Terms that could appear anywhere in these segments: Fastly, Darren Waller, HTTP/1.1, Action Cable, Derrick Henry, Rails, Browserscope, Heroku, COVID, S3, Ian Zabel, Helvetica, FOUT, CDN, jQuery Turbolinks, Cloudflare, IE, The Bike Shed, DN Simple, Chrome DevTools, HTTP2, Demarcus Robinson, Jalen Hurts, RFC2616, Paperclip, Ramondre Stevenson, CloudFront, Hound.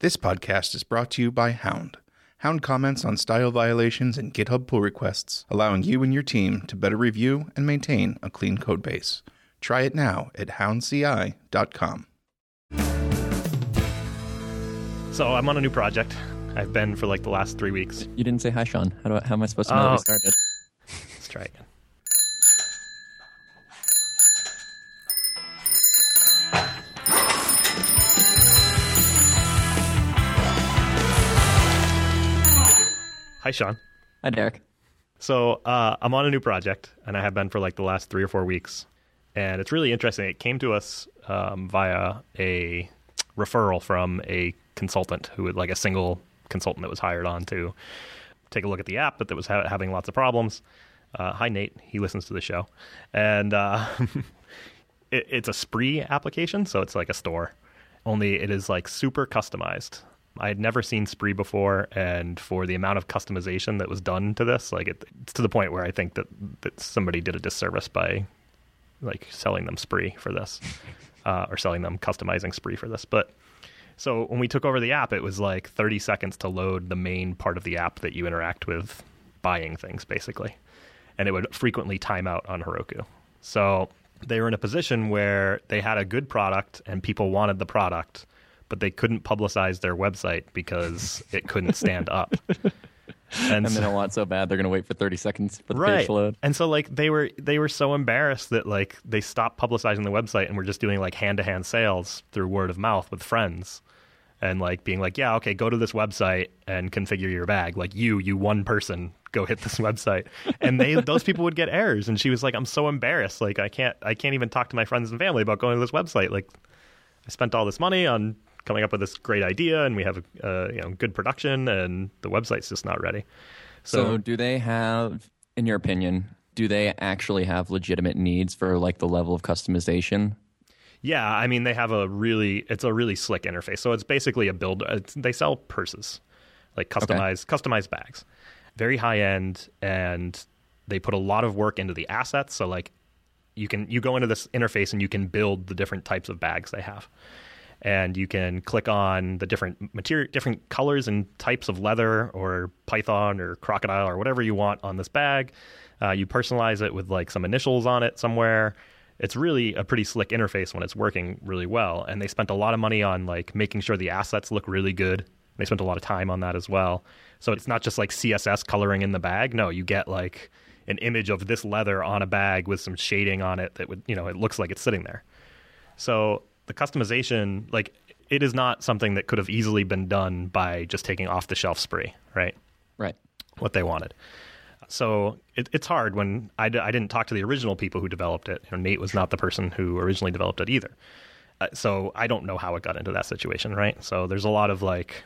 This podcast is brought to you by Hound. Hound comments on style violations and GitHub pull requests, allowing you and your team to better review and maintain a clean code base. Try it now at houndci.com. So I'm on a new project. I've been for like the last 3 weeks. You didn't say hi, Sean. How am I supposed to know that we started? Let's try again. Hi, Sean. Hi, Derek. So I'm on a new project, and I have been for like the last 3 or 4 weeks. And it's really interesting. It came to us via a referral from a consultant who was like a single consultant that was hired on to take a look at the app, but that was having lots of problems. Hi, Nate. He listens to the show. And it's a Spree application, so it's like a store, only it is like super customized. I had never seen Spree before, and for the amount of customization that was done to this, like it's to the point where I think that somebody did a disservice by like selling them Spree for this, or selling them customizing Spree for this. But so when we took over the app, it was like 30 seconds to load the main part of the app that you interact with buying things, basically. And it would frequently time out on Heroku. So they were in a position where they had a good product and people wanted the product, but they couldn't publicize their website because it couldn't stand up. And they don't want so bad they're going to wait for 30 seconds for the page to load. And so like they were so embarrassed that like they stopped publicizing the website and were just doing like hand-to-hand sales through word of mouth with friends and like being like, yeah, okay, go to this website and configure your bag. Like you one person, go hit this website. And those people would get errors. And she was like, I'm so embarrassed. Like I can't even talk to my friends and family about going to this website. Like I spent all this money on coming up with this great idea, and we have good production, and the website's just not ready. So do they have, in your opinion, do they actually have legitimate needs for like the level of customization? Yeah, I mean, they have it's a really slick interface. So it's basically a build. They sell purses, like customized bags, very high end, and they put a lot of work into the assets. So like you go into this interface and you can build the different types of bags they have. And you can click on the different material, different colors and types of leather or python or crocodile or whatever you want on this bag. You personalize it with like some initials on it somewhere. It's really a pretty slick interface when it's working really well. And they spent a lot of money on like making sure the assets look really good. They spent a lot of time on that as well. So it's not just like CSS coloring in the bag. No, you get like an image of this leather on a bag with some shading on it that would, it looks like it's sitting there. So the customization, like, it is not something that could have easily been done by just taking off-the-shelf Spree, right? Right. What they wanted. So it's hard when I didn't talk to the original people who developed it. Nate was not the person who originally developed it either. So I don't know how it got into that situation, right? So there's a lot of, like,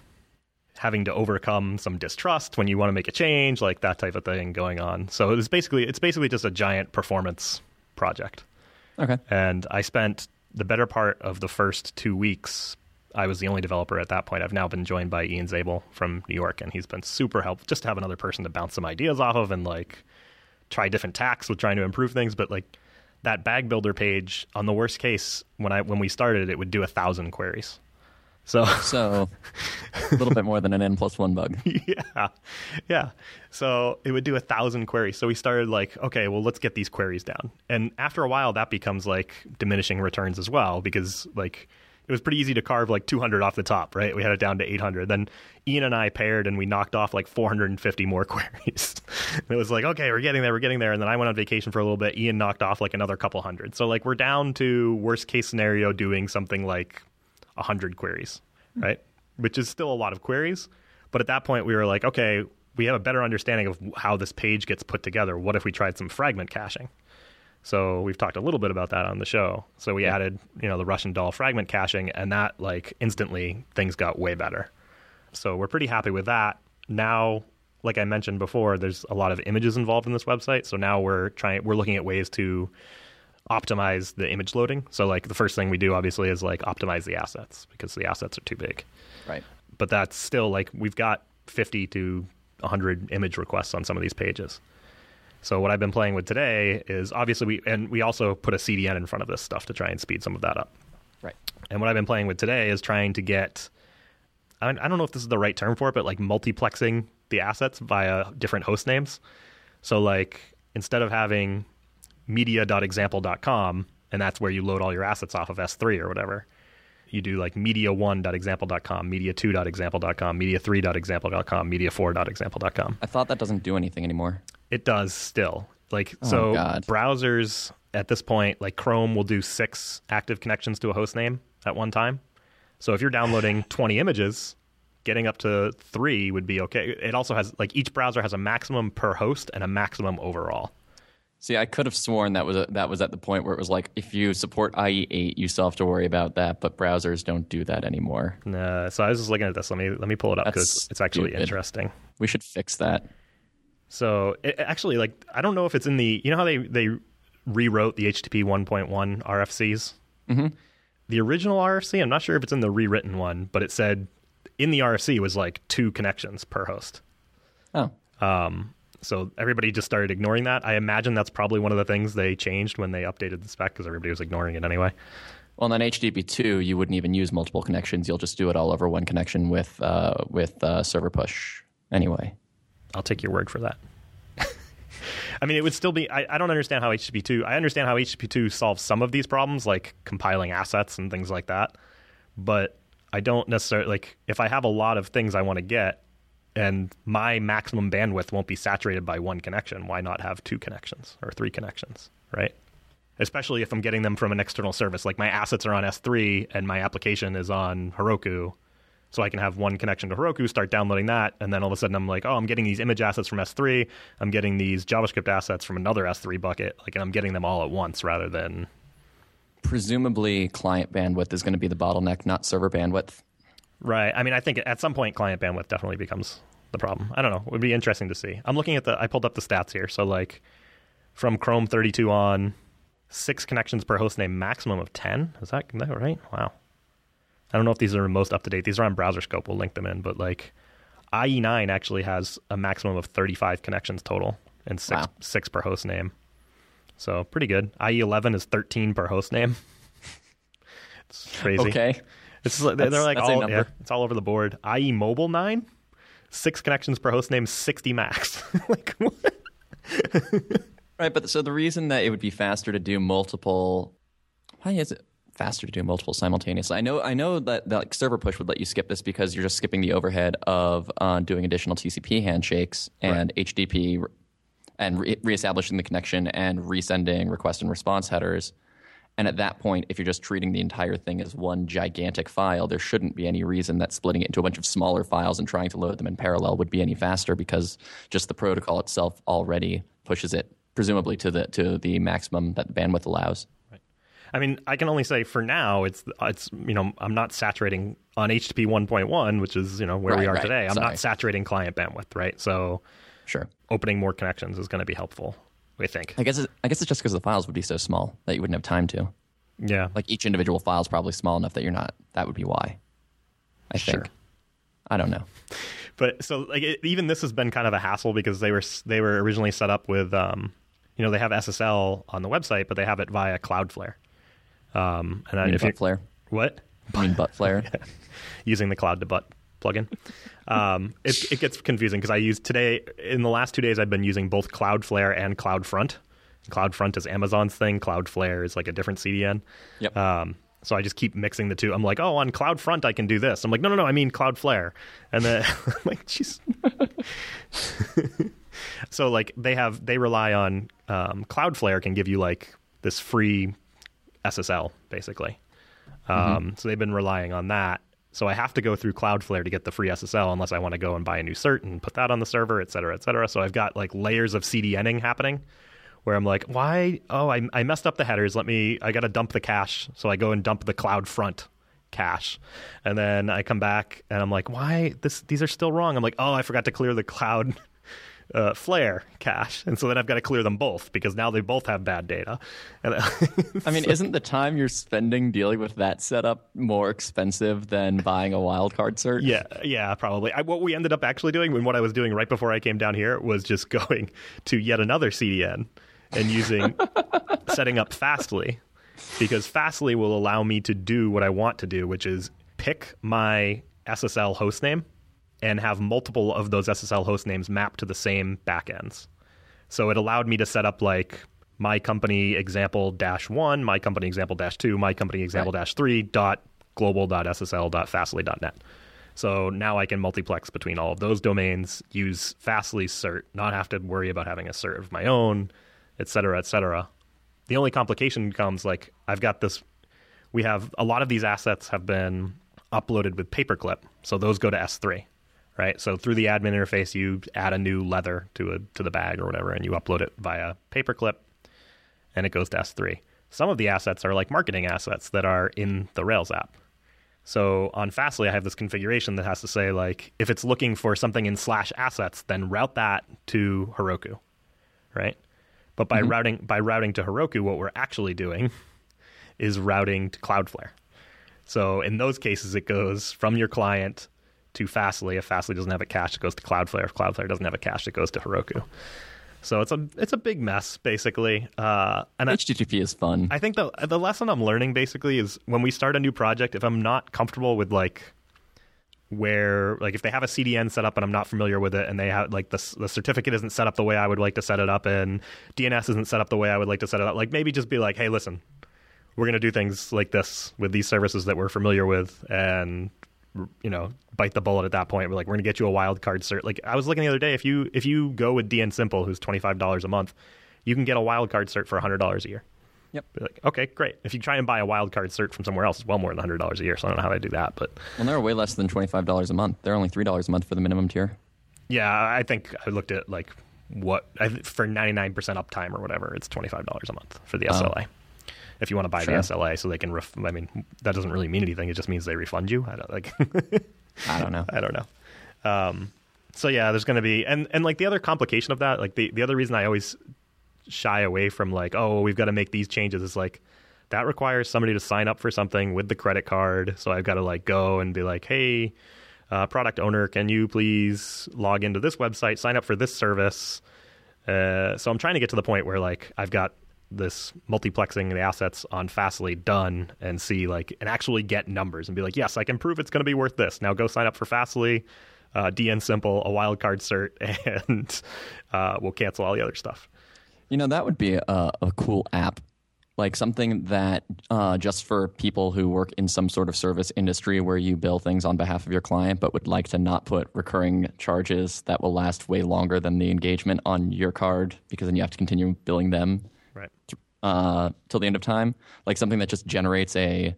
having to overcome some distrust when you want to make a change, like that type of thing going on. So it's basically just a giant performance project. Okay. And I spent the better part of the first 2 weeks, I was the only developer at that point. I've now been joined by Ian Zabel from New York, and he's been super helpful just to have another person to bounce some ideas off of and like try different tacks with trying to improve things. But like that bag builder page, on the worst case, when we started, it would do 1,000 queries. So a little bit more than an N+1 bug. Yeah. So it would do 1,000 queries. So we started like, okay, well, let's get these queries down. And after a while, that becomes like diminishing returns as well, because like it was pretty easy to carve like 200 off the top, right? We had it down to 800. Then Ian and I paired and we knocked off like 450 more queries. It was like, okay, we're getting there. And then I went on vacation for a little bit. Ian knocked off like another couple hundred. So like we're down to worst case scenario doing something like 100 queries, right? Which is still a lot of queries. But at that point, we were like, okay, we have a better understanding of how this page gets put together. What if we tried some fragment caching? So we've talked a little bit about that on the show. So we added, the Russian doll fragment caching, and that, like, instantly things got way better. So we're pretty happy with that. Now, like I mentioned before, there's a lot of images involved in this website. So now we're looking at ways to optimize the image loading. So like the first thing we do obviously is like optimize the assets because the assets are too big. Right. But that's still like we've got 50 to 100 image requests on some of these pages. So what I've been playing with today is obviously we also put a CDN in front of this stuff to try and speed some of that up. Right. And what I've been playing with today is trying to get I don't know if this is the right term for it, but like multiplexing the assets via different host names. So like instead of having media.example.com, and that's where you load all your assets off of S3 or whatever, you do like media1.example.com, media2.example.com, media3.example.com, media4.example.com. I thought that doesn't do anything anymore. It does still. Like, so browsers at this point, like Chrome will do 6 active connections to a host name at one time. So if you're downloading 20 images, getting up to 3 would be okay. It also has, like, each browser has a maximum per host and a maximum overall. See, I could have sworn that was at the point where it was like, if you support IE8, you still have to worry about that, but browsers don't do that anymore. No, so I was just looking at this. Let me pull it up because it's actually stupid. Interesting. We should fix that. So it, actually, like, I don't know if it's in the, you know how they rewrote the HTTP/1.1 RFCs? Mm-hmm. The original RFC, I'm not sure if it's in the rewritten one, but it said in the RFC was like 2 connections per host. Oh. So everybody just started ignoring that. I imagine that's probably one of the things they changed when they updated the spec because everybody was ignoring it anyway. Well, on HTTP2, you wouldn't even use multiple connections. You'll just do it all over one connection with server push anyway. I'll take your word for that. I mean, it would still be... I don't understand how HTTP2... I understand how HTTP2 solves some of these problems, like compiling assets and things like that. But I don't necessarily... Like, if I have a lot of things I want to get, and my maximum bandwidth won't be saturated by one connection, why not have 2 connections or 3 connections, right? Especially if I'm getting them from an external service. Like my assets are on S3 and my application is on Heroku. So I can have one connection to Heroku, start downloading that, and then all of a sudden I'm like, oh, I'm getting these image assets from S3. I'm getting these JavaScript assets from another S3 bucket. Like, and I'm getting them all at once rather than... Presumably client bandwidth is going to be the bottleneck, not server bandwidth. Right. I mean, I think at some point, client bandwidth definitely becomes the problem. I don't know. It would be interesting to see. I'm looking at I pulled up the stats here. So, like, from Chrome 32 on, 6 connections per hostname, maximum of 10. Is that right? Wow. I don't know if these are most up-to-date. These are on Browserscope. We'll link them in. But, like, IE9 actually has a maximum of 35 connections total and six per hostname. So, pretty good. IE11 is 13 per hostname. It's crazy. Okay. It's like, they're like all, yeah, it's all over the board. IE Mobile 9, 6 connections per host name, 60 max. Like, what? Right, but so the reason that it would be faster to do multiple, why is it faster to do multiple simultaneously? I know that like server push would let you skip this because you're just skipping the overhead of doing additional TCP handshakes and right. HTTP and reestablishing the connection and resending request and response headers. And at that point, if you're just treating the entire thing as one gigantic file, there shouldn't be any reason that splitting it into a bunch of smaller files and trying to load them in parallel would be any faster because just the protocol itself already pushes it, presumably, to the maximum that the bandwidth allows. Right. I mean, I can only say for now, it's you know, I'm not saturating on HTTP 1.1, which is, you know, where we are today. I'm not saturating client bandwidth, right? So sure, opening more connections is going to be helpful. I think. I guess it's just because the files would be so small that you wouldn't have time to. Yeah. Like each individual file is probably small enough that you're not. That would be why. I think. I don't know. But so like even this has been kind of a hassle because they were originally set up with you know, they have SSL on the website, but they have it via Cloudflare. And I mean Buttflare. What? I mean Buttflare. Yeah. Using the cloud-to-butt plugin. It gets confusing because I use today, in the last 2 days, I've been using both Cloudflare and CloudFront. CloudFront is Amazon's thing. Cloudflare is like a different CDN. Yep. So I just keep mixing the two. I'm like, oh, on CloudFront, I can do this. I'm like, no, I mean Cloudflare. And then I'm like, jeez. So like they rely on Cloudflare can give you like this free SSL basically. So they've been relying on that. So I have to go through Cloudflare to get the free SSL unless I want to go and buy a new cert and put that on the server, et cetera, et cetera. So I've got like layers of CDNing happening where I'm like, why? Oh, I messed up the headers. I got to dump the cache. So I go and dump the CloudFront cache. And then I come back and I'm like, why? These are still wrong. I'm like, oh, I forgot to clear the Cloud Flare cache. And so then I've got to clear them both because now they both have bad data. And I mean, isn't the time you're spending dealing with that setup more expensive than buying a wildcard cert? Yeah, probably. What we ended up actually doing and what I was doing right before I came down here was just going to yet another CDN and setting up Fastly because Fastly will allow me to do what I want to do, which is pick my SSL hostname and have multiple of those SSL hostnames mapped to the same backends. So it allowed me to set up like my company example -1, my company example -2, my company example -3 .global.ssl.fastly.net. So now I can multiplex between all of those domains, use Fastly cert, not have to worry about having a cert of my own, et cetera, et cetera. The only complication comes like I've got this. We have a lot of these assets have been uploaded with Paperclip. So those go to S3, right? So through the admin interface, you add a new leather to the bag or whatever, and you upload it via Paperclip, and it goes to S3. Some of the assets are like marketing assets that are in the Rails app. So on Fastly, I have this configuration that has to say, like, if it's looking for something in /assets, then route that to Heroku, right? But by routing to Heroku, what we're actually doing is routing to Cloudflare. So in those cases, it goes from your client to Fastly. If Fastly doesn't have a cache, it goes to Cloudflare. If Cloudflare doesn't have a cache, it goes to Heroku. So it's a big mess, basically. And HTTP is fun. I think the lesson I'm learning, basically, is when we start a new project, if I'm not comfortable with, like, where, like, if they have a CDN set up and I'm not familiar with it, and they have, like, the certificate isn't set up the way I would like to set it up, and DNS isn't set up the way I would like to set it up, like, maybe just be like, hey, listen, we're going to do things like this with these services that we're familiar with, and, you know, bite the bullet at that point. We're like, we're going to get you a wildcard cert. Like, I was looking the other day, if you go with DN Simple, who's $25 a month, you can get a wildcard cert for $100 a year. Yep. You're like, okay, great. If you try and buy a wildcard cert from somewhere else, it's well more than $100 a year, so I don't know how they do that. But well, they're way less than $25 a month. They're only $3 a month for the minimum tier. Yeah, I think I looked at, like, for 99% uptime or whatever, it's $25 a month for the SLA. If you want to buy the SLA, so they can, I mean, that doesn't really mean anything. It just means they refund you. I don't know. So yeah, there's going to be, and like the other complication of that, like the other reason I always shy away from like, oh, we've got to make these changes is like, that requires somebody to sign up for something with the credit card. So I've got to like go and be like, hey, product owner, can you please log into this website, sign up for this service? So I'm trying to get to the point where like I've got this multiplexing the assets on Fastly done and see like and actually get numbers and be like, yes, I can prove it's going to be worth this. Now go sign up for Fastly, DN Simple, a wildcard cert, and we'll cancel all the other stuff. You know, that would be a cool app, like something that just for people who work in some sort of service industry where you bill things on behalf of your client but would like to not put recurring charges that will last way longer than the engagement on your card because then you have to continue billing them. Right. Till the end of time, like something that just generates a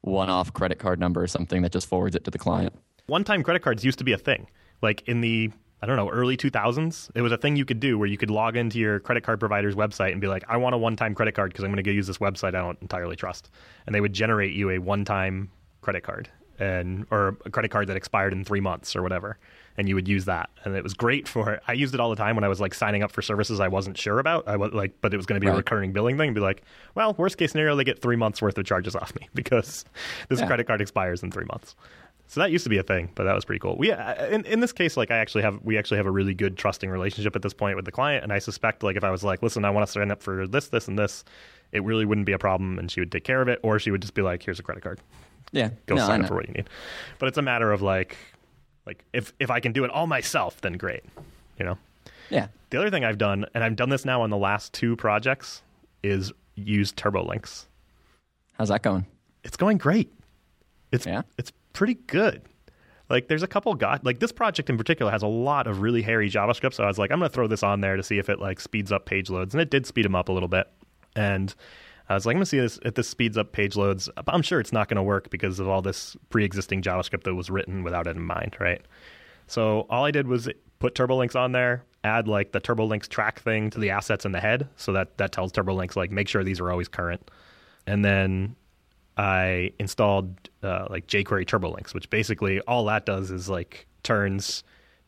one-off credit card number or something that just forwards it to the client. One-time credit cards used to be a thing. Like in the, I don't know, early 2000s, it was a thing you could do where you could log into your credit card provider's website and be like, I want a one-time credit card because I'm going to go use this website I don't entirely trust. And they would generate you a one-time credit card or a credit card that expired in 3 months or whatever. And you would use that. And it was great for it. I used it all the time when I was like signing up for services I wasn't sure about. I was like, but it was going to be a recurring billing thing. Be like, well, worst case scenario, they get 3 months worth of charges off me because this credit card expires in 3 months. So that used to be a thing, but that was pretty cool. In this case, like we actually have a really good trusting relationship at this point with the client. And I suspect like if I was like, listen, I want to sign up for this, this, and this, it really wouldn't be a problem. And she would take care of it. Or she would just be like, here's a credit card. Yeah. Go sign up for what you need. But it's a matter of like if I can do it all myself, then great, you know? Yeah. The other thing I've done, and I've done this now on the last 2 projects, is use Turbolinks. How's that going? It's going great. It's pretty good. Like there's a couple like this project in particular has a lot of really hairy JavaScript. So I was like, I'm going to throw this on there to see if it like speeds up page loads. And it did speed them up a little bit. And I was like, I'm going to see if this speeds up page loads. I'm sure it's not going to work because of all this pre-existing JavaScript that was written without it in mind, right? So all I did was put Turbolinks on there, add like the Turbolinks track thing to the assets in the head. So that tells Turbolinks, like, make sure these are always current. And then I installed like jQuery Turbolinks, which basically all that does is like turns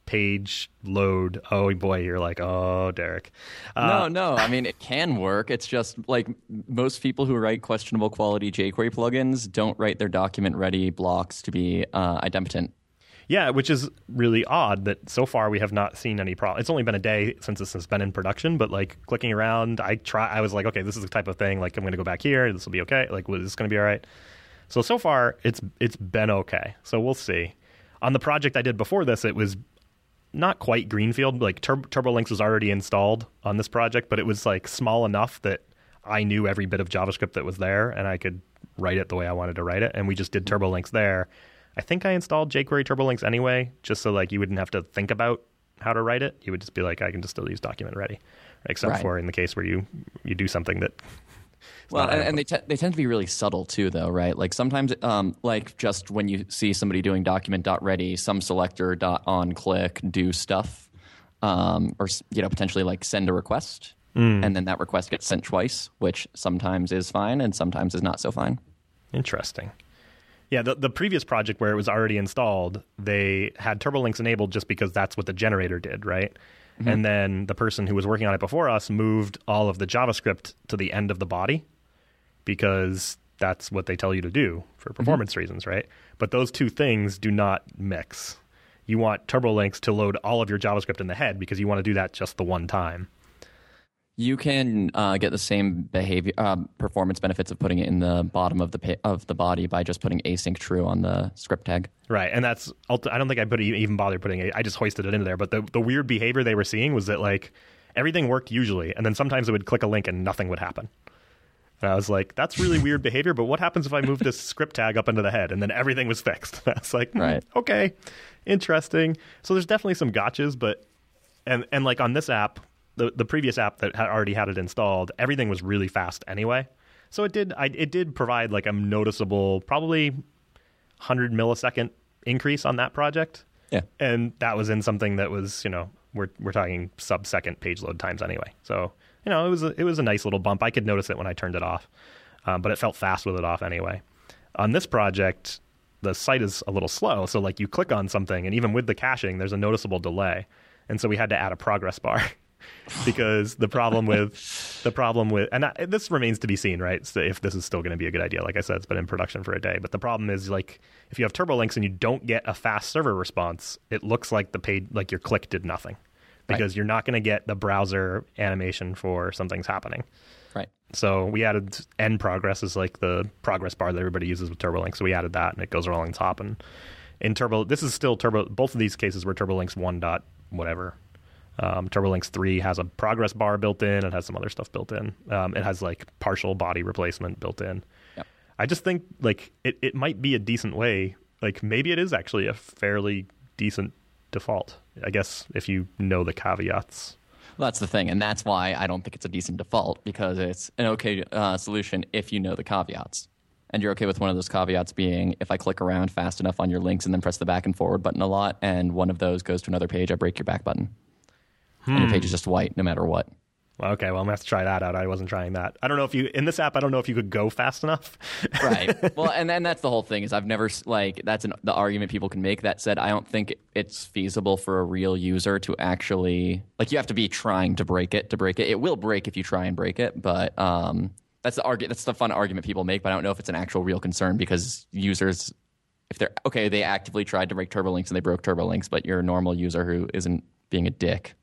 page load. Oh boy, you're like, oh, Derek. No, I mean, it can work. It's just like most people who write questionable quality jQuery plugins don't write their document ready blocks to be idempotent. Yeah, which is really odd that so far we have not seen any problem. It's only been a day since this has been in production, but like clicking around, I was like, okay, this is the type of thing, like I'm going to go back here, this will be okay, like, well, this is going to be all right. So far it's been okay. So we'll see. on the project I did before this, it was not quite greenfield. Like Turbolinks was already installed on this project, but it was like small enough that I knew every bit of JavaScript that was there, and I could write it the way I wanted to write it. And we just did Turbolinks there. I think I installed jQuery Turbolinks anyway, just so like you wouldn't have to think about how to write it. You would just be like, I can just still use document ready, except for in the case where you do something that. Well, and they tend to be really subtle too, though, right? Like sometimes, like just when you see somebody doing document.ready, some selector .onClick do stuff, or potentially like send a request, and then that request gets sent twice, which sometimes is fine and sometimes is not so fine. Interesting. Yeah, the previous project where it was already installed, they had Turbolinks enabled just because that's what the generator did, right? Mm-hmm. And then the person who was working on it before us moved all of the JavaScript to the end of the body because that's what they tell you to do for performance reasons, right? But those two things do not mix. You want Turbolinks to load all of your JavaScript in the head because you want to do that just the one time. You can get the same behavior performance benefits of putting it in the bottom of the body by just putting async true on the script tag. Right, and that's I don't think I even bothered putting it. I just hoisted it into there. But the weird behavior they were seeing was that like everything worked usually, and then sometimes it would click a link and nothing would happen. And I was like, that's really weird behavior. But what happens if I move this script tag up into the head and then everything was fixed? I was like, okay, interesting. So there's definitely some gotchas, but and like on this app. The previous app that had already had it installed, everything was really fast anyway. So it did provide like a noticeable, probably 100 millisecond increase on that project. Yeah. And that was in something that was, we're talking sub-second page load times anyway. So, it was a nice little bump. I could notice it when I turned it off, but it felt fast with it off anyway. On this project, the site is a little slow. So like you click on something and even with the caching, there's a noticeable delay. And so we had to add a progress bar. Because the problem with, and this remains to be seen, right? So if this is still going to be a good idea, like I said, it's been in production for a day. But the problem is, like, if you have Turbolinks and you don't get a fast server response, it looks like the page, like your click did nothing, because you're not going to get the browser animation for something's happening. Right. So we added end progress is like the progress bar that everybody uses with Turbolinks. So we added that, and it goes along top. And in this is still Turbo. Both of these cases were Turbolinks 1. Whatever. Turbolinks 3 has a progress bar built in. It has some other stuff built in. It has like partial body replacement built in. Yep. I just think like it might be a decent way. Like maybe it is actually a fairly decent default, I guess, if you know the caveats. Well, that's the thing. And that's why I don't think it's a decent default, because it's an okay solution if you know the caveats. And you're okay with one of those caveats being, if I click around fast enough on your links and then press the back and forward button a lot, and one of those goes to another page, I break your back button. And your page is just white no matter what. Okay, well, I'm going to have to try that out. I wasn't trying that. I don't know if you, in this app, I don't know if you could go fast enough. Right. Well, and that's the whole thing is I've never, like, that's the argument people can make. That said, I don't think it's feasible for a real user to actually, like, you have to be trying to break it to break it. It will break if you try and break it, but that's the fun argument people make, but I don't know if it's an actual real concern, because users, if they're, okay, they actively tried to break Turbolinks and they broke Turbolinks, but you're a normal user who isn't being a dick.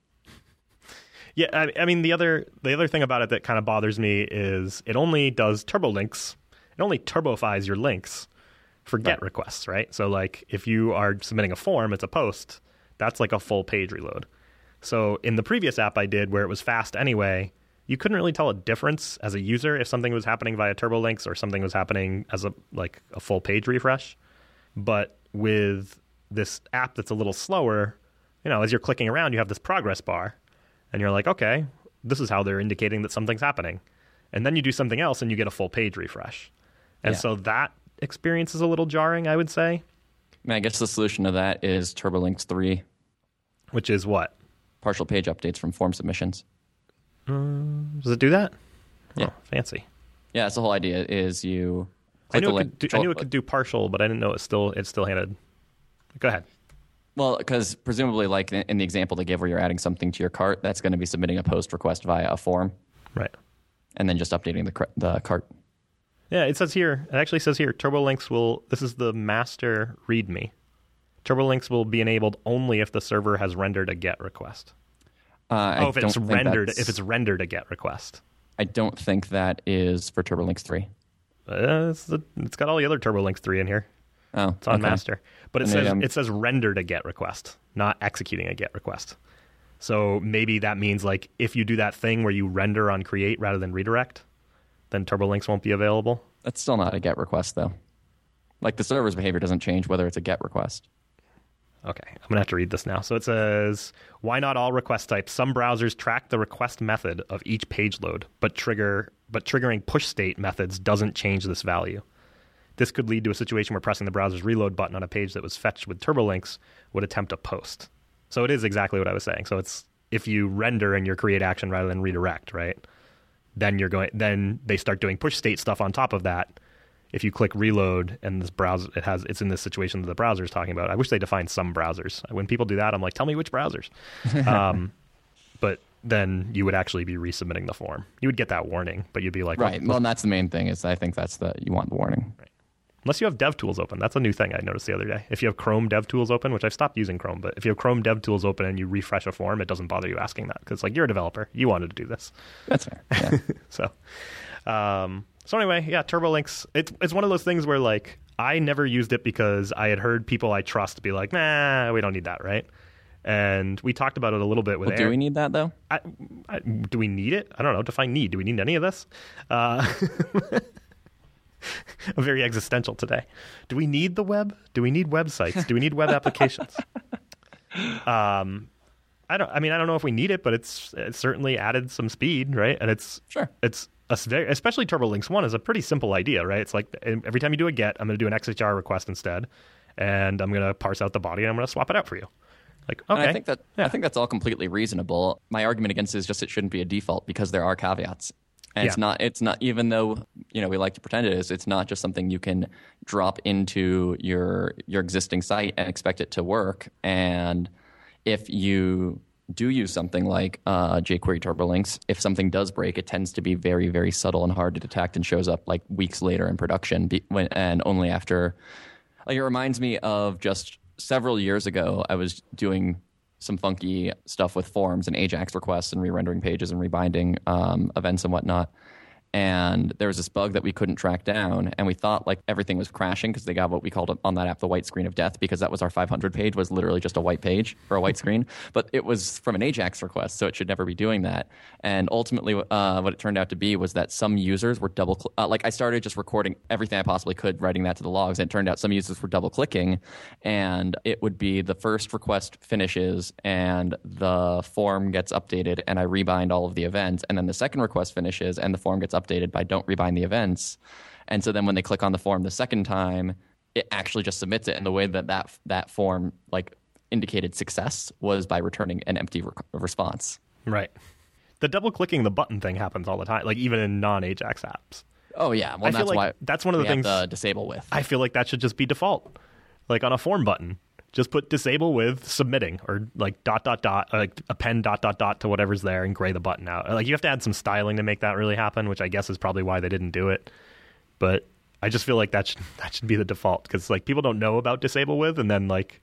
Yeah, I mean, the other thing about it that kind of bothers me is it only does Turbolinks. It only turbofies your links for GET requests, right? So, like, if you are submitting a form, it's a post. That's like a full page reload. So, in the previous app I did where it was fast anyway, you couldn't really tell a difference as a user if something was happening via Turbolinks or something was happening as a full page refresh. But with this app that's a little slower, as you're clicking around, you have this progress bar. And you're like, okay, this is how they're indicating that something's happening. And then you do something else and you get a full page refresh. And so that experience is a little jarring, I would say. I mean, I guess the solution to that is Turbolinks 3. Which is what? Partial page updates from form submissions. Does it do that? Yeah. Oh, fancy. Yeah, that's the whole idea is you... I knew it could do partial, but I didn't know it still handed... Go ahead. Well, because presumably, like in the example they give where you're adding something to your cart, that's going to be submitting a post request via a form. Right. And then just updating the cart. Yeah, it actually says here, Turbolinks will, this is the master README. Turbolinks will be enabled only if the server has rendered a GET request. If it's rendered a GET request. I don't think that is for Turbolinks 3. It's got all the other Turbolinks 3 in here. Oh, it's on master. But it says it says rendered a GET request, not executing a GET request. So maybe that means like if you do that thing where you render on create rather than redirect, then Turbolinks won't be available. That's still not a GET request though. Like the server's behavior doesn't change whether it's a GET request. Okay, I'm going to have to read this now. So it says, why not all request types? Some browsers track the request method of each page load, but triggering push state methods doesn't change this value. This could lead to a situation where pressing the browser's reload button on a page that was fetched with Turbolinks would attempt a post. So it is exactly what I was saying. So it's if you render and your create action rather than redirect, right? Then you're going. Then they start doing push state stuff on top of that. If you click reload and this browser, it's in this situation that the browser is talking about. I wish they defined some browsers. When people do that, I'm like, tell me which browsers. But then you would actually be resubmitting the form. You would get that warning, but you'd be like, right. Well, and that's the main thing is I think that's you want the warning. Right. Unless you have DevTools open. That's a new thing I noticed the other day. If you have Chrome DevTools open, which I've stopped using Chrome, but if you have Chrome DevTools open and you refresh a form, it doesn't bother you asking that because like you're a developer. You wanted to do this. That's fair. Yeah. So anyway, yeah, Turbolinks. It's one of those things where like I never used it because I had heard people I trust be like, nah, we don't need that, right? And we talked about it a little bit with Aaron. Do we need that, though? Do we need it? I don't know. Define need. Do we need any of this? I'm very existential today. Do we need the web? Do we need websites? Do we need web applications? I don't know if we need it, but it's certainly added some speed, right? And it's sure. It's especially Turbolinks 1 is a pretty simple idea, right? It's like every time you do a GET, I'm going to do an XHR request instead, and I'm going to parse out the body and I'm going to swap it out for you. Like, okay. And I think that's all completely reasonable. My argument against it is just it shouldn't be a default because there are caveats. And it's not even though, you know, we like to pretend it is, it's not just something you can drop into your existing site and expect it to work. And if you do use something like jQuery Turbolinks, if something does break, it tends to be very, very subtle and hard to detect and shows up like weeks later in production and only after. Like, it reminds me of just several years ago, I was doing some funky stuff with forms and AJAX requests and re-rendering pages and rebinding events and whatnot. And there was this bug that we couldn't track down, and we thought like everything was crashing because they got what we called on that app the white screen of death, because that was our 500 page was literally just a white page or a white screen, but it was from an AJAX request, so it should never be doing that. And ultimately, what it turned out to be was that some users were I started just recording everything I possibly could, writing that to the logs, and it turned out some users were double clicking, and it would be the first request finishes and the form gets updated, and I rebind all of the events, and then the second request finishes and the form gets updated by don't rebind the events. And so then when they click on the form the second time, it actually just submits it. And the way that form like indicated success was by returning an empty response. Right. The double clicking the button thing happens all the time, like even in non-AJAX apps. Oh yeah, well that's like why that's one of the things to disable with. I feel like that should just be default. Like on a form button, just put disable with submitting, or like ... like append ... to whatever's there and gray the button out. Like you have to add some styling to make that really happen, which I guess is probably why they didn't do it. But I just feel like that should be the default, because like people don't know about disable with, and then like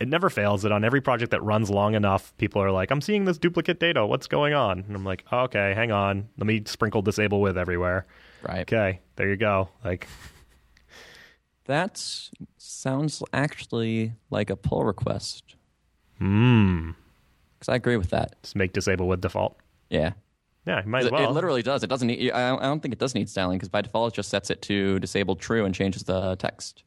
it never fails that on every project that runs long enough, people are like, I'm seeing this duplicate data. What's going on? And I'm like, oh, okay, hang on. Let me sprinkle disable with everywhere. Right. Okay, there you go. Like. That sounds actually like a pull request. Because I agree with that. Just make disable with default. Yeah. Yeah, you might as well. It literally does. It doesn't need, I don't think it does need styling, because by default it just sets it to disable true and changes the text.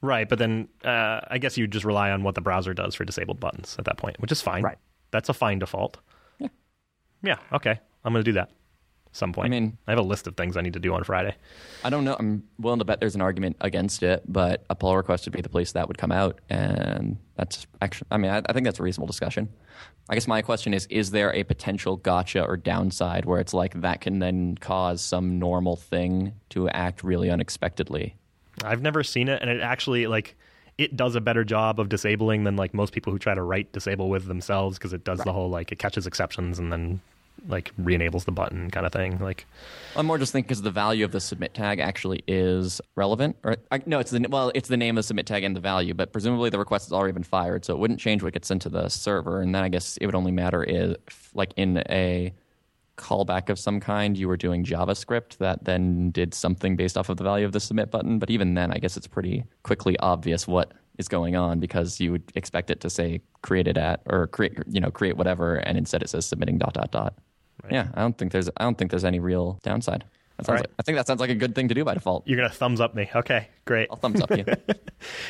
Right, but then I guess you just rely on what the browser does for disabled buttons at that point, which is fine. Right. That's a fine default. Yeah. Yeah, okay. I'm going to do that. Some point. I mean, I have a list of things I need to do on Friday. I don't know. I'm willing to bet there's an argument against it, but a pull request would be the place that would come out, and that's actually. I mean, I think that's a reasonable discussion. I guess my question is there a potential gotcha or downside where it's like that can then cause some normal thing to act really unexpectedly? I've never seen it, and it actually like it does a better job of disabling than like most people who try to write disable with themselves, because it does right. The whole like it catches exceptions and then. Like re-enables the button kind of thing. Like, I'm more just thinking because the value of the submit tag actually is relevant. Or it's the name of the submit tag and the value, but presumably the request has already been fired, so it wouldn't change what gets sent to the server. And then I guess it would only matter if like in a callback of some kind, you were doing JavaScript that then did something based off of the value of the submit button. But even then, I guess it's pretty quickly obvious what is going on, because you would expect it to say created at, or create whatever, and instead it says submitting ... Right. Yeah, I don't think there's any real downside. I think that sounds like a good thing to do by default. You're going to thumbs up me. Okay, great. I'll thumbs up you.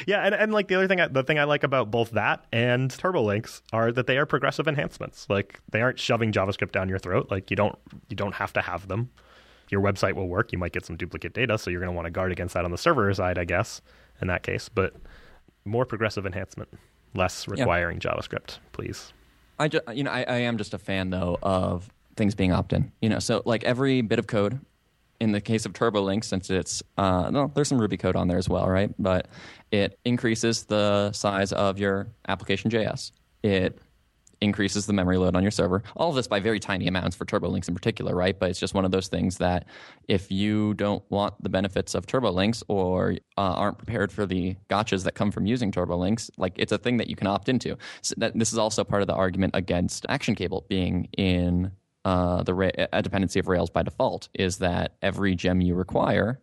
Yeah, and like the other thing, the thing I like about both that and Turbolinks are that they are progressive enhancements. Like, they aren't shoving JavaScript down your throat. Like, you don't have to have them. Your website will work. You might get some duplicate data, so you're going to want to guard against that on the server side, I guess, in that case. But more progressive enhancement, less requiring JavaScript, please. I am just a fan, though, of things being opt-in. So like every bit of code. In the case of Turbolinks, since it's there's some Ruby code on there as well, right? But it increases the size of your application.js. It increases the memory load on your server. All of this by very tiny amounts for Turbolinks in particular, right? But it's just one of those things that if you don't want the benefits of Turbolinks, or aren't prepared for the gotchas that come from using Turbolinks, like, it's a thing that you can opt into. So this is also part of the argument against Action Cable being in a dependency of Rails by default, is that every gem you require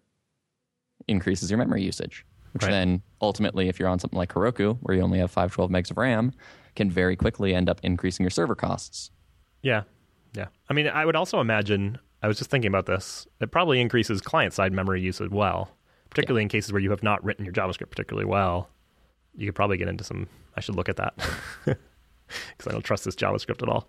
increases your memory usage, which then ultimately, if you're on something like Heroku, where you only have 512 megs of RAM, can very quickly end up increasing your server costs. Yeah. Yeah. I mean, I would also imagine, I was just thinking about this, it probably increases client-side memory use as well, particularly in cases where you have not written your JavaScript particularly well. You could probably get into some, I should look at that, because I don't trust this JavaScript at all.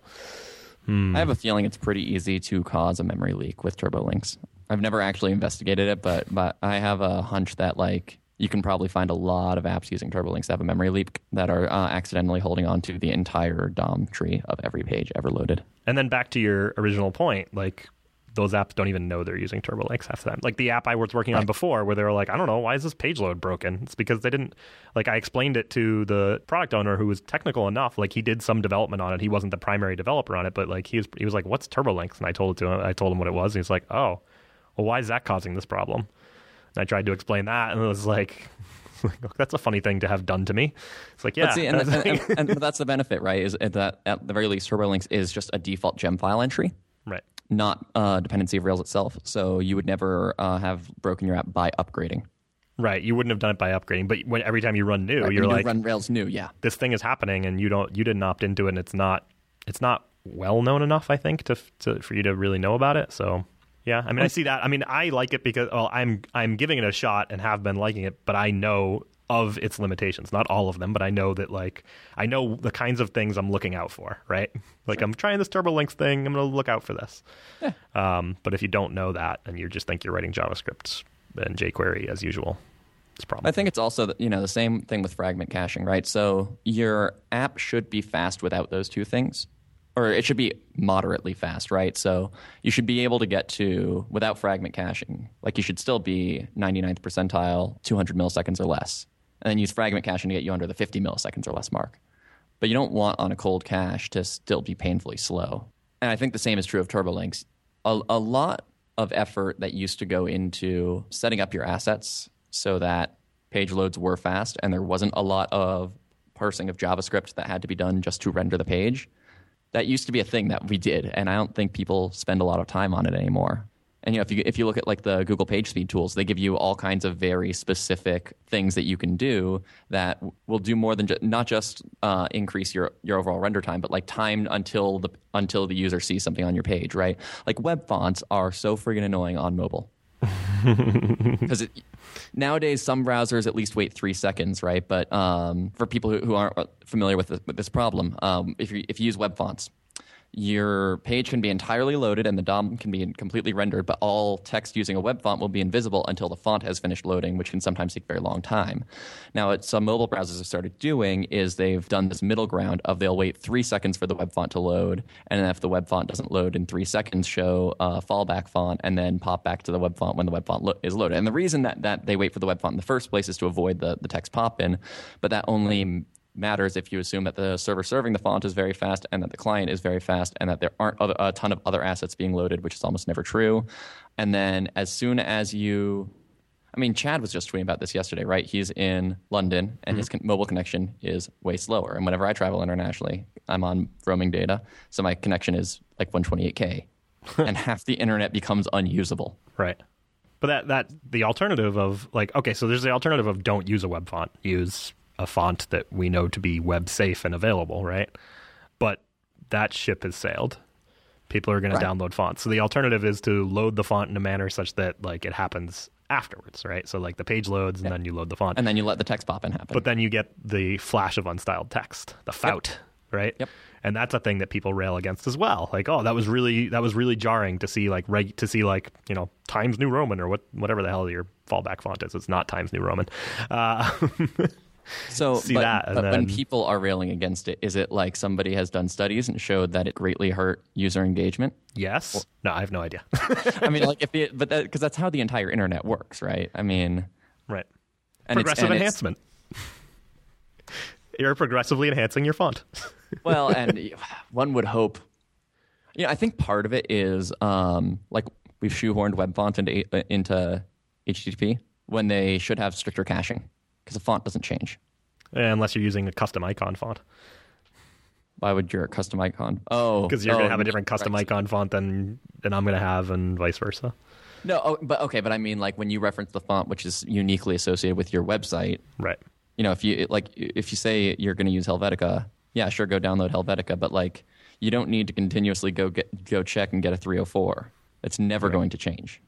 I have a feeling it's pretty easy to cause a memory leak with Turbolinks. I've never actually investigated it, but I have a hunch that, like, you can probably find a lot of apps using Turbolinks that have a memory leak that are accidentally holding on to the entire DOM tree of every page ever loaded. And then back to your original point, like, those apps don't even know they're using Turbolinks half the time. Like the app I was working on before, where they were like, I don't know, why is this page load broken? It's because they didn't, like, I explained it to the product owner who was technical enough. Like, he did some development on it. He wasn't the primary developer on it, but like he was like, what's Turbolinks? And I told him what it was. And he's like, oh, well, why is that causing this problem? And I tried to explain that, and it was like, that's a funny thing to have done to me. It's like, yeah. But see, and that's the benefit, right? Is that at the very least, Turbolinks is just a default gem file entry. Right. Not dependency of Rails itself. So you would never have broken your app by upgrading. Right. You wouldn't have done it by upgrading. But every time you run new, you're like, run Rails new, yeah. This thing is happening, and you didn't opt into it, and it's not well known enough, I think, to for you to really know about it. So yeah, I mean, I see that. I mean, I like it because, well, I'm giving it a shot and have been liking it, but I know of its limitations. Not all of them, but I know that, like, I know the kinds of things I'm looking out for, right? Like, I'm trying this Turbolinks thing, I'm going to look out for this. Yeah. But if you don't know that, and you just think you're writing JavaScript and jQuery as usual, it's a problem. I think it's also, the same thing with fragment caching, right? So your app should be fast without those two things, or it should be moderately fast, right? So you should be able to get to, without fragment caching, like, you should still be 99th percentile, 200 milliseconds or less. And then use fragment caching to get you under the 50 milliseconds or less mark. But you don't want on a cold cache to still be painfully slow. And I think the same is true of Turbolinks. A lot of effort that used to go into setting up your assets so that page loads were fast and there wasn't a lot of parsing of JavaScript that had to be done just to render the page. That used to be a thing that we did, and I don't think people spend a lot of time on it anymore. And if you look at, like, the Google PageSpeed tools, they give you all kinds of very specific things that you can do that will do more than not just increase your overall render time, but like time until the user sees something on your page, right? Like, web fonts are so friggin' annoying on mobile. Because nowadays some browsers at least wait 3 seconds, right? But for people who aren't familiar with this problem, if you use web fonts, your page can be entirely loaded and the DOM can be completely rendered, but all text using a web font will be invisible until the font has finished loading, which can sometimes take a very long time. Now, what some mobile browsers have started doing is they've done this middle ground of they'll wait 3 seconds for the web font to load, and if the web font doesn't load in 3 seconds, show a fallback font and then pop back to the web font when the web font is loaded. And the reason that they wait for the web font in the first place is to avoid the text pop-in, but that only matters if you assume that the server serving the font is very fast and that the client is very fast and that there aren't a ton of other assets being loaded, which is almost never true. And then as soon as Chad was just tweeting about this yesterday, right? He's in London and his mobile connection is way slower. And whenever I travel internationally, I'm on roaming data. So my connection is like 128K. and half the internet becomes unusable. Right. But the alternative of like, okay, so there's the alternative of don't use a web font. Use a font that we know to be web safe and available, right? But that ship has sailed. People are going to download fonts. So the alternative is to load the font in a manner such that like it happens afterwards, right? So like the page loads and then you load the font. And then you let the text pop in happen. But then you get the flash of unstyled text, the FOUT, right? Yep. And that's a thing that people rail against as well. Like, oh, that was really jarring to see like Times New Roman or whatever the hell your fallback font is. It's not Times New Roman. When people are railing against it, is it like somebody has done studies and showed that it greatly hurt user engagement? Yes. No, I have no idea. I mean, like because that's how the entire internet works, right? I mean, right. And progressive enhancement. You're progressively enhancing your font. Well, and one would hope. You know, I think part of it is like we've shoehorned web fonts into HTTP when they should have stricter caching because the font doesn't change. Unless you're using a custom icon font. Why would your custom icon? Oh, because you're going to have a different custom icon font than I'm going to have, and vice versa. No, but I mean, like when you reference the font which is uniquely associated with your website, right? You know, if you say you're going to use Helvetica. Yeah, sure, go download Helvetica, but like you don't need to continuously go check and get a 304. It's never going to change.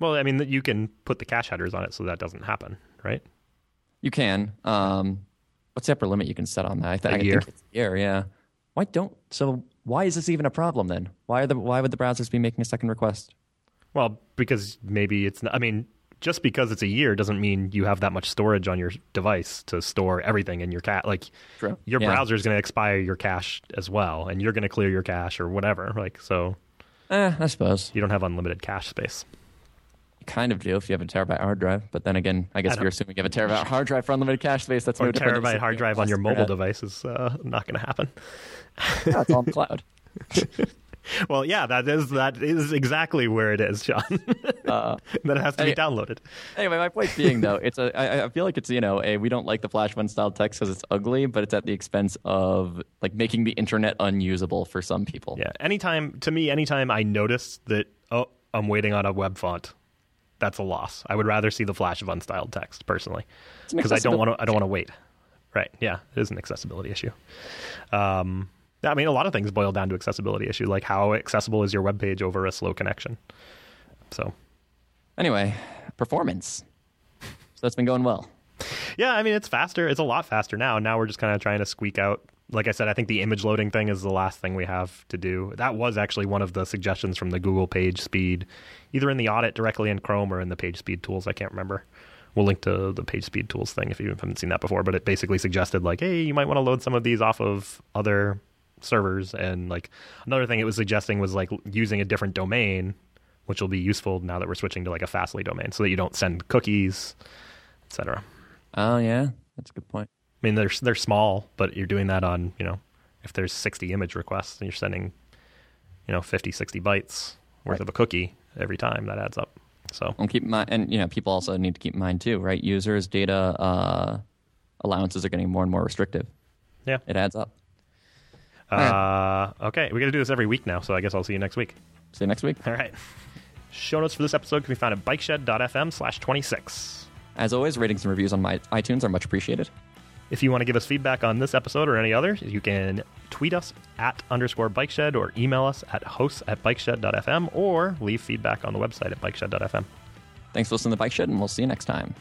Well, I mean, you can put the cache headers on it so that doesn't happen, right? You can. What's the upper limit you can set on that? I think it's a year, yeah. So why is this even a problem then? Why would the browsers be making a second request? Well, because maybe it's not, I mean, just because it's a year doesn't mean you have that much storage on your device to store everything in your cache. Like True. Your browser is going to expire your cache as well, and you're going to clear your cache or whatever. Like so, I suppose you don't have unlimited cache space. You kind of do if you have a terabyte hard drive, but then again, I guess if you're assuming you have a terabyte hard drive for unlimited cache space. That's no different. Terabyte hard drive on your mobile device is not going to happen. No, it's on the cloud. Well, yeah, that is exactly where it is, Sean. That it has to be downloaded. Anyway, my point being, though, I feel like it's, you know, we don't like the flash one style text because it's ugly, but it's at the expense of like making the internet unusable for some people. Yeah, anytime I notice that, oh, I'm waiting on a web font, that's a loss. I would rather see the flash of unstyled text personally because I don't want to wait. Right? Yeah, it is an accessibility issue. I mean, a lot of things boil down to accessibility issue, like how accessible is your web page over a slow connection. So, anyway, performance. So that's been going well. Yeah, I mean, it's faster. It's a lot faster now. Now we're just kind of trying to squeak out. Like I said, I think the image loading thing is the last thing we have to do. That was actually one of the suggestions from the Google page speed, either in the audit directly in Chrome or in the page speed tools. I can't remember. We'll link to the page speed tools thing if you haven't seen that before. But it basically suggested like, hey, you might want to load some of these off of other servers, and like another thing it was suggesting was like using a different domain, which will be useful now that we're switching to like a Fastly domain so that you don't send cookies, etc. Oh yeah, that's a good point. I mean, they're small, but you're doing that on, you know, if there's 60 image requests and you're sending, you know, 50-60 bytes worth of a cookie every time, that adds up. So and keep in mind, and you know, people also need to keep in mind too, right? Users' data allowances are getting more and more restrictive. Yeah, it adds up. Okay, we got to do this every week now, so I guess I'll see you next week. See you next week. All right. Show notes for this episode can be found at bikeshed.fm/26. As always, ratings and reviews on my iTunes are much appreciated. If you want to give us feedback on this episode or any others, you can tweet us @_bikeshed or email us at hosts@bikeshed.fm or leave feedback on the website at bikeshed.fm. Thanks for listening to The Bike Shed, and we'll see you next time.